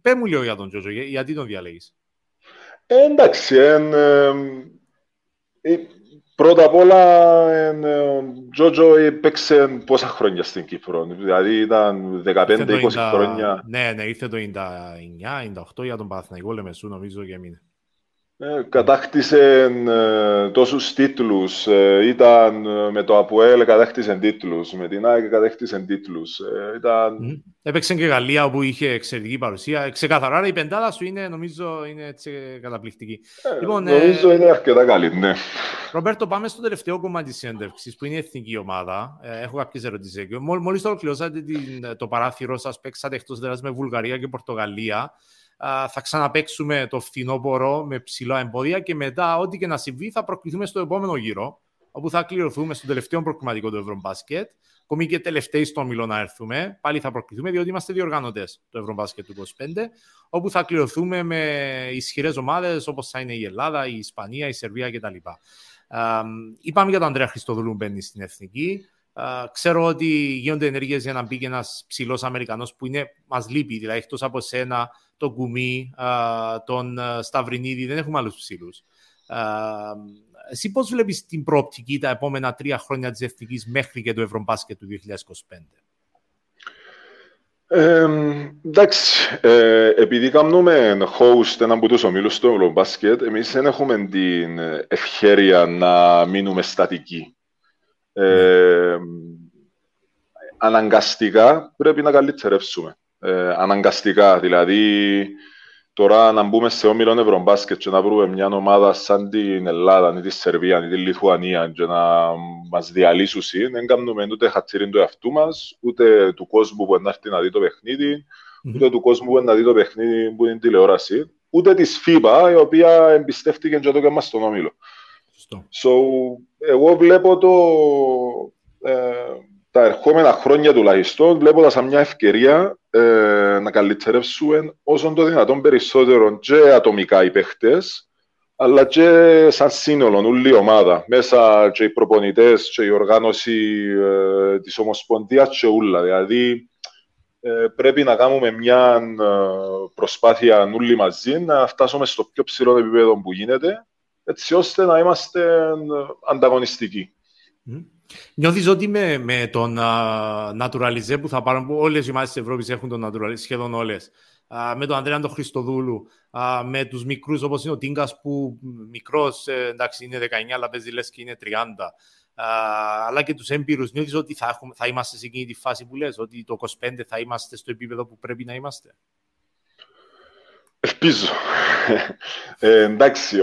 Πες μου λίγο για τον Τζόζο, γιατί τον διαλέγεις? Εντάξει, πρώτα απ' όλα ο Τζότζο παίξε πόσα χρόνια στην Κύπρο, δηλαδή ήταν 15-20 χρόνια. Ναι, ήρθε το 99-98 για τον Παναθηναϊκό Λεμεσού νομίζω και μήνε. Κατάκτησε τόσους τίτλους, ήταν με το Αποέλ κατάκτησε τίτλους, με την ΑΕΚ κατάκτησε τίτλους. Έπαιξε και Γαλλία όπου είχε εξαιρετική παρουσία. Ξεκαθαρά η πεντάδα σου είναι, νομίζω είναι έτσι καταπληκτική. Λοιπόν, νομίζω είναι αρκετά καλή, ναι. Ρομπέρτο, πάμε στο τελευταίο κομμάτι της συνέντευξης που είναι η εθνική ομάδα. Έχω κάποιες ερωτήσεις. Μόλις το ολοκληρώσατε το παράθυρο σας, παίξατε εκτός έδρας με Βουλγαρία και Πορτογαλία. Θα ξαναπαίξουμε το φθινόπωρο με ψηλά εμπόδια και μετά, ό,τι και να συμβεί, θα προκληθούμε στο επόμενο γύρο, όπου θα κληρωθούμε στον τελευταίο προκριματικό του Ευρωμπάσκετ. Ακόμη και τελευταίοι στο όμιλο να έρθουμε, πάλι θα προκληθούμε, διότι είμαστε διοργανωτές του Ευρωμπάσκετ του 25, όπου θα κληρωθούμε με ισχυρές ομάδες όπως θα είναι η Ελλάδα, η Ισπανία, η Σερβία κτλ. Είπαμε για τον Ανδρέα Χριστοδούλου μπαίνει στην εθνική. Ξέρω ότι γίνονται ενέργειες για να μπει και ένας ψηλός Αμερικανός που μας λείπει, δηλαδή εκτός από σένα, τον Κουμί, τον Σταυρινίδη, δεν έχουμε άλλους ψηλούς. Εσύ πώς βλέπεις την προοπτική τα επόμενα 3 χρόνια της Εθνικής μέχρι και το Ευρωμπάσκετ του 2025? Εντάξει, επειδή κάνουμε host έναν από τους ομίλους στο Ευρωμπάσκετ, εμείς δεν έχουμε την ευχέρεια να μείνουμε στατικοί. Αναγκαστικά πρέπει να καλυτερεύσουμε. Αναγκαστικά, δηλαδή τώρα να μπούμε σε όμιλον Ευρωμπάσκετ και να βρούμε μια ομάδα σαν την Ελλάδα, ή τη Σερβία, ή τη Λιθουανία και να μας διαλύσουν, δεν κάνουμε ούτε χατσίριν του εαυτού μας, ούτε του κόσμου που να έρθει να δει το παιχνίδι, ούτε του κόσμου που να δει το παιχνίδι που είναι τηλεόραση, ούτε της ΦΥΠΑ, η οποία εμπιστεύτηκε και το έκανε μας στον όμιλο. So, εγώ βλέπω τα ερχόμενα χρόνια τουλάχιστον, βλέποντα σαν μια ευκαιρία να καλυτερεύσουν όσον το δυνατόν περισσότερο και ατομικά οι παίχτες, αλλά και σαν σύνολο, όλη η ομάδα, μέσα και οι προπονητές και η οργάνωση της Ομοσπονδίας και όλα. Δηλαδή, πρέπει να κάνουμε μια προσπάθεια όλοι μαζί, να φτάσουμε στο πιο ψηλό επίπεδο που γίνεται, έτσι ώστε να είμαστε ανταγωνιστικοί. Νιώθεις ότι με τον naturalize που θα πάρουν, που όλες οι ομάδες της Ευρώπης έχουν τον naturalize, σχεδόν όλες, με τον Ανδρέα τον Χριστοδούλου, με τους μικρούς όπως είναι ο Τίγκας που μικρός, εντάξει είναι 19 αλλά παίζει λες και είναι 30, αλλά και τους έμπειρους, νιώθεις ότι θα είμαστε σε εκείνη τη φάση που λες, ότι το 25 θα είμαστε στο επίπεδο που πρέπει να είμαστε? Ελπίζω. Εντάξει,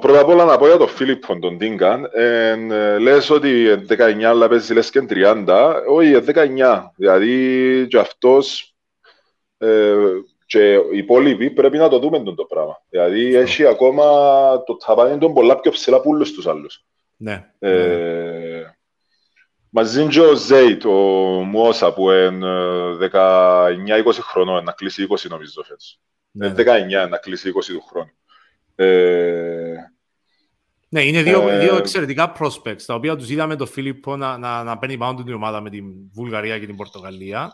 πρώτα απ' όλα να πω για τον Φίλιππο, τον Τίνγκαν. Λες ότι 19 αλλά παίζει λες και 30. Όχι, 19. Δηλαδή και αυτός και οι υπόλοιποι πρέπει να το δούμε το πράγμα. Δηλαδή έχει ακόμα το ταβάνι των πολλά πιο ψηλά που όλους τους άλλους. Ναι. Μαζί και ο Ζέιτ, ο Μωσα, που είναι 19-20 χρονών, να κλείσει 20 νομίζω φέτος. Ναι. 19 να κλείσει 20 του χρόνου. Ναι, είναι δύο εξαιρετικά prospects, τα οποία τους είδαμε τον Φίλιππο να παίρνει πάνω την ομάδα με την Βουλγαρία και την Πορτογαλία.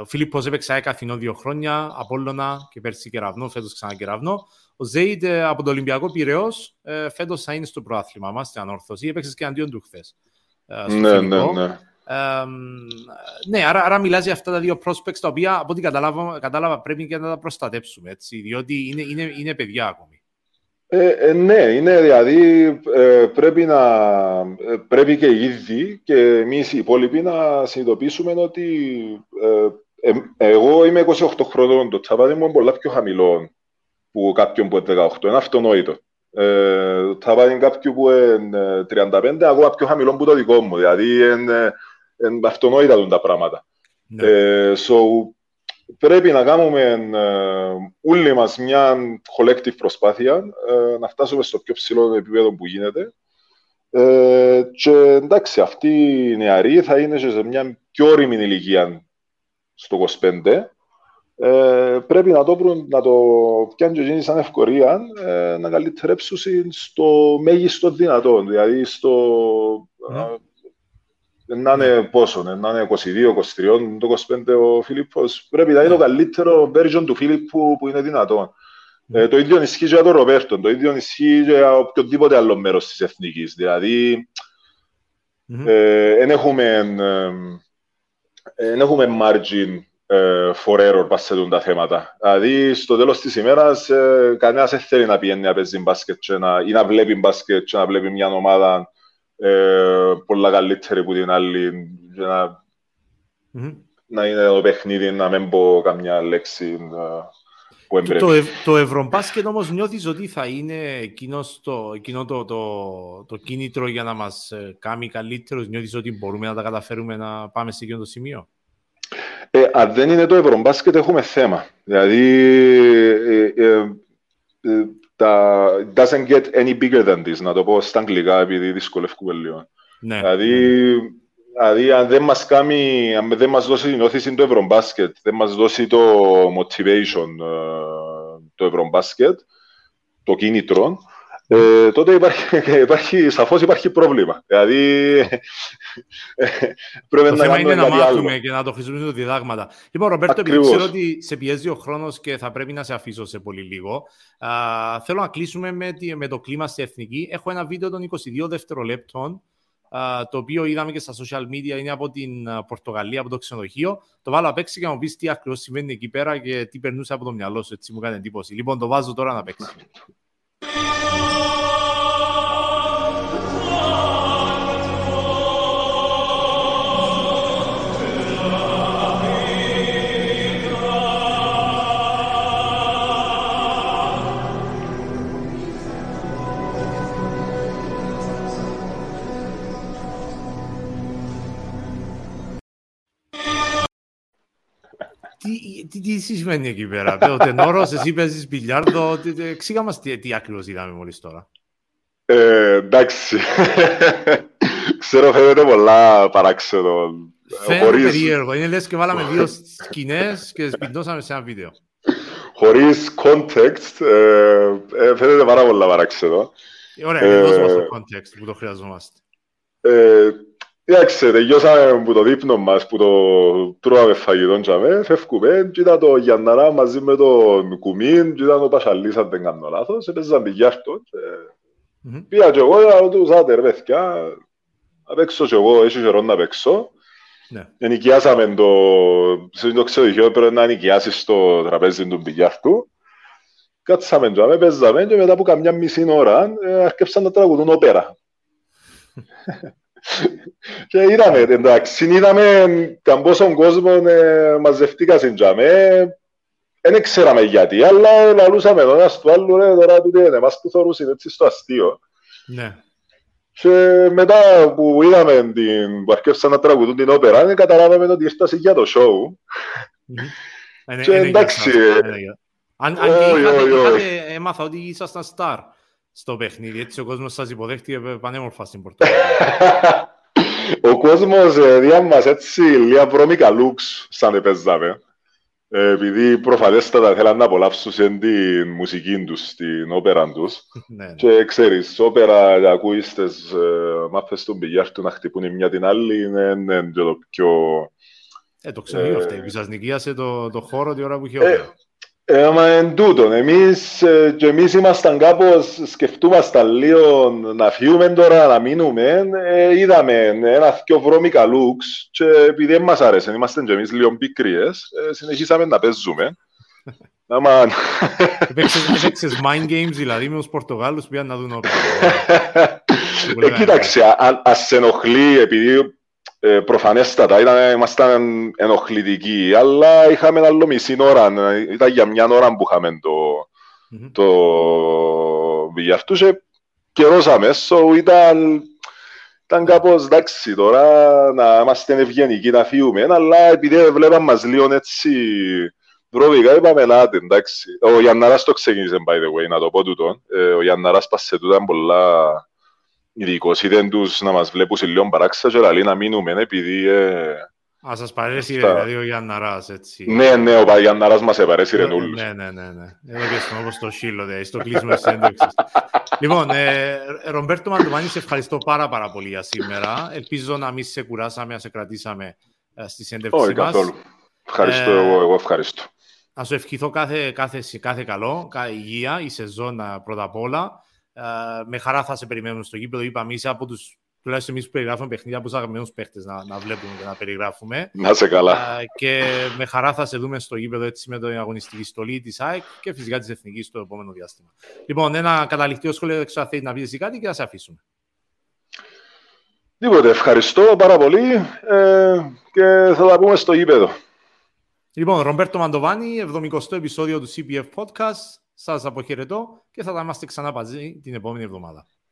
Ο Φίλιππος έπαιξε ΑΕΚ Αθηνό 2 χρόνια, Απόλλωνα και πέρσι Κεραυνό, φέτος ξανά Κεραυνό. Ο Ζέιντ από τον Ολυμπιακό Πειραιώς φέτος θα είναι στο προάθλημα μας, στην Ανόρθωση. Έπαιξες και αντίον του χθες. Ναι. Ναι, άρα μιλάζει αυτά τα 2 prospects, τα οποία από ό,τι κατάλαβα πρέπει και να τα προστατέψουμε, έτσι, διότι είναι παιδιά ακόμη. Ναι, είναι, δηλαδή πρέπει και ήδη και εμείς οι υπόλοιποι να συνειδητοποιήσουμε ότι εγώ είμαι 28 χρονών, το τσαπάδι μου είναι πολλά πιο χαμηλό που κάποιον που είναι 18, είναι αυτονόητο. Το τσαπάδι κάποιου που είναι 35, εγώ πιο χαμηλό που το δικό μου, δηλαδή είναι αυτονόητα τα πράγματα. Yeah. So, πρέπει να κάνουμε όλοι μας μια collective προσπάθεια να φτάσουμε στο πιο ψηλό επίπεδο που γίνεται και εντάξει, αυτή η νεαρή θα είναι σε μια πιο όριμη ηλικία στο 25. Πρέπει να το πιάνουν και γίνει σαν ευκορία να καλυτερέψουν στο μέγιστο δυνατόν, δηλαδή στο... Yeah. Να είναι πόσο, να είναι 22, 23, το 25 ο Φίλιππος. Πρέπει να είναι το καλύτερο version του Φίλιππου που είναι δυνατόν. Το ίδιο ισχύει για τον Ρομπέρτο, το ίδιο ισχύει για οποιοδήποτε άλλο μέρος της εθνικής. Δηλαδή, δεν έχουμε margin for error πασέτουν τα θέματα. Δηλαδή, στο τέλος της ημέρας, κανένας δεν θέλει να πηγαίνει να παίζει μπάσκετ ή να βλέπει μπάσκετ και να βλέπει μια ομάδα πολλά καλύτερη που την άλλη, να είναι το παιχνίδι, να μην πω καμιά λέξη που εμπρέπει. Το Ευρωμπάσκετ όμως νιώθεις ότι θα είναι εκείνο το κίνητρο για να μας κάνει καλύτερος? Νιώθεις ότι μπορούμε να τα καταφέρουμε να πάμε σε εκείνο το σημείο? Αν δεν είναι το Ευρωμπάσκετ έχουμε θέμα. Δηλαδή doesn't get any bigger than this, να το πω στα αγγλικά, επειδή δυσκολεύκουμε λίγο. Ναι. Δηλαδή, αν δεν μας κάνει, αν δεν μας δώσει την όθηση το Ευρωμπάσκετ, δεν μας δώσει το motivation το Ευρωμπάσκετ, το κίνητρο, τότε υπάρχει σαφώς πρόβλημα. Δηλαδή, πρέπει το θέμα είναι να μάθουμε και να το χρησιμοποιήσουμε διδάγματα. Λοιπόν, Ρομπέρτο, επειδή ξέρω ότι σε πιέζει ο χρόνος και θα πρέπει να σε αφήσω σε πολύ λίγο, θέλω να κλείσουμε με το κλίμα στη Εθνική. Έχω ένα βίντεο των 22 δευτερολέπτων, το οποίο είδαμε και στα social media, είναι από την Πορτογαλία, από το ξενοδοχείο. Το βάλω απ' έξω και να μου πεις τι ακριβώς σημαίνει εκεί πέρα και τι περνούσε από το μυαλό σου. Έτσι μου κάνει εντύπωση. Λοιπόν, το βάζω τώρα να παίξει. Τι σημαίνει εκεί πέρα, ο τενόρος, εσύ παίζεις μπιλιάρδο, εξήγα μας τι ακριβώς είδαμε μόλις τώρα. Εντάξει, ξέρω φαίνεται πολλά παράξενο. Φαίνεται περίεργο, είναι λες και βάλαμε δύο σκηνές και σπιντώσαμε σε ένα βίντεο. Χωρίς context, φαίνεται πάρα πολλά παράξενο. Ωραία, δώσ' μας το context που το χρειαζόμαστε. Κοιτάξτε, τελειώσαμε που το δείπνο μας, που το τρώγαμε φαγητόν τσάμε, φεύγουμε και ήταν το Γιανναρά μαζί με τον Κουμίν και ήταν το Πασαλής, αν δεν κάνω λάθος, έπαιζαν τη γιάρτο. Πήγα και εγώ, αλλά τους άντε ρε παιδιά, να παίξω και εγώ, έσω καιρό να παίξω. Ενοικιάσαμε το ξεδοχείο, πρέπει να νοικιάσεις το τραπέζι του μπιγιάρτου. Κάτσαμε τσάμε, παίζαμε και μετά από καμιά μισή ώρα, αρκέψαν να τραγουδούν όπερα. Και είδαμε, εντάξει, είδαμε καμπόσον κόσμο μαζευτήκα συντζάμε. Δεν ξέραμε γιατί, αλλά λαλούσαμε ένα στο άλλο, ρε, τώρα τούτε, εμάς που θωρούσαν έτσι στο αστείο. Ναι. Και μετά που είδαμε, που αρκεύσαν να τραγουδούν την όπερα, καταλάβαμε ότι έφτασε για το σόου. Και εντάξει. Αν είχατε, έμαθα ότι ήσασταν στάρ στο παιχνίδι, έτσι ο κόσμος σας υποδέχτηκε πανέμορφα στην Πορτογαλία. Ο κόσμος διάμας έτσι λίγα βρώμικα λουξ σαν επέζαμε, επειδή προφανέστατα θέλαν να απολαύσουν την μουσική τους, την όπερα τους. Και ξέρεις, όπερα ακούεις τις μάφες του μπιγιάρτου να χτυπούν η μια την άλλη, είναι το πιο... το ξέρω αυτό, που σας νοικίασε το χώρο την ώρα που είχε όπερα. Μα εν τούτον, εμείς ήμασταν κάπως, σκεφτούμασταν λίγο να φύγουμε τώρα, να μείνουμε, είδαμε ένα πιο βρώμικα λουξ και επειδή δεν μας άρεσε, είμαστε και εμείς λίγο πικρίες, συνεχίσαμε να παίζουμε. Παίξες mind games δηλαδή με τους Πορτογάλους πήγαν να δουν όπερα. Κοίταξε, ας ενοχλεί επειδή... προφανέστατα, ήμασταν ενοχλητικοί, αλλά είχαμε ένα άλλο μισή ώρα, ήταν για μια ώρα που είχαμε το βιλιαρτού και καιρός αμέσως ήταν κάπως εντάξει τώρα να είμαστε ευγενικοί, να φύγουμε, αλλά επειδή βλέπαμε μας λίγο έτσι βρώμικα, είπαμε να εντάξει. Ο Γιανναράς το ξεκίνησε, by the way, να το πω τούτο, ο Γιανναράς πασετούταν πολλά... Ειδικός είδεν τους να μας βλέπουν σε λίγο παράξα και λέει να μείνουμε επειδή... Α, σας παρέσυρε δηλαδή ο Γιανναράς, έτσι. Ναι, ο Γιανναράς μας επαρέσυρε όλους. Ναι. Εδώ και στον όπως το σύλλο, δηλαδή, στο κλείσμα της ένταξης. Λοιπόν, Ρομπέρτο Μαντοβάνη, σε ευχαριστώ πάρα πολύ για σήμερα. Ελπίζω να μην σε κουράσαμε, να σε κρατήσαμε στις ένταξης μας. Καθόλου. Ευχαριστώ, εγώ ευχαριστώ. Να σου ευχηθώ κάθε καλό, υγεία, η σεζόν πρώτα απ' όλα. Με χαρά θα σε περιμένουμε στο γήπεδο. Είπαμε, είσαι από τους, τουλάχιστον εμείς που περιγράφουμε παιχνίδια, από τους αγαπημένους παίχτες να βλέπουμε και να περιγράφουμε. Να είσαι καλά. Και με χαρά θα σε δούμε στο γήπεδο έτσι με την αγωνιστική στολή της ΑΕΚ και φυσικά της Εθνικής στο επόμενο διάστημα. Λοιπόν, ένα καταληκτικό σχόλιο, θα θέλει να πείτε εσύ κάτι και να σε αφήσουμε. Τίποτε, ευχαριστώ πάρα πολύ και θα τα πούμε στο γήπεδο. Λοιπόν, Ρομπέρτο Μαντοβάνη, 70ο επεισόδιο του CBF Podcast. Σας αποχαιρετώ και θα τα είμαστε ξανά μαζί την επόμενη εβδομάδα.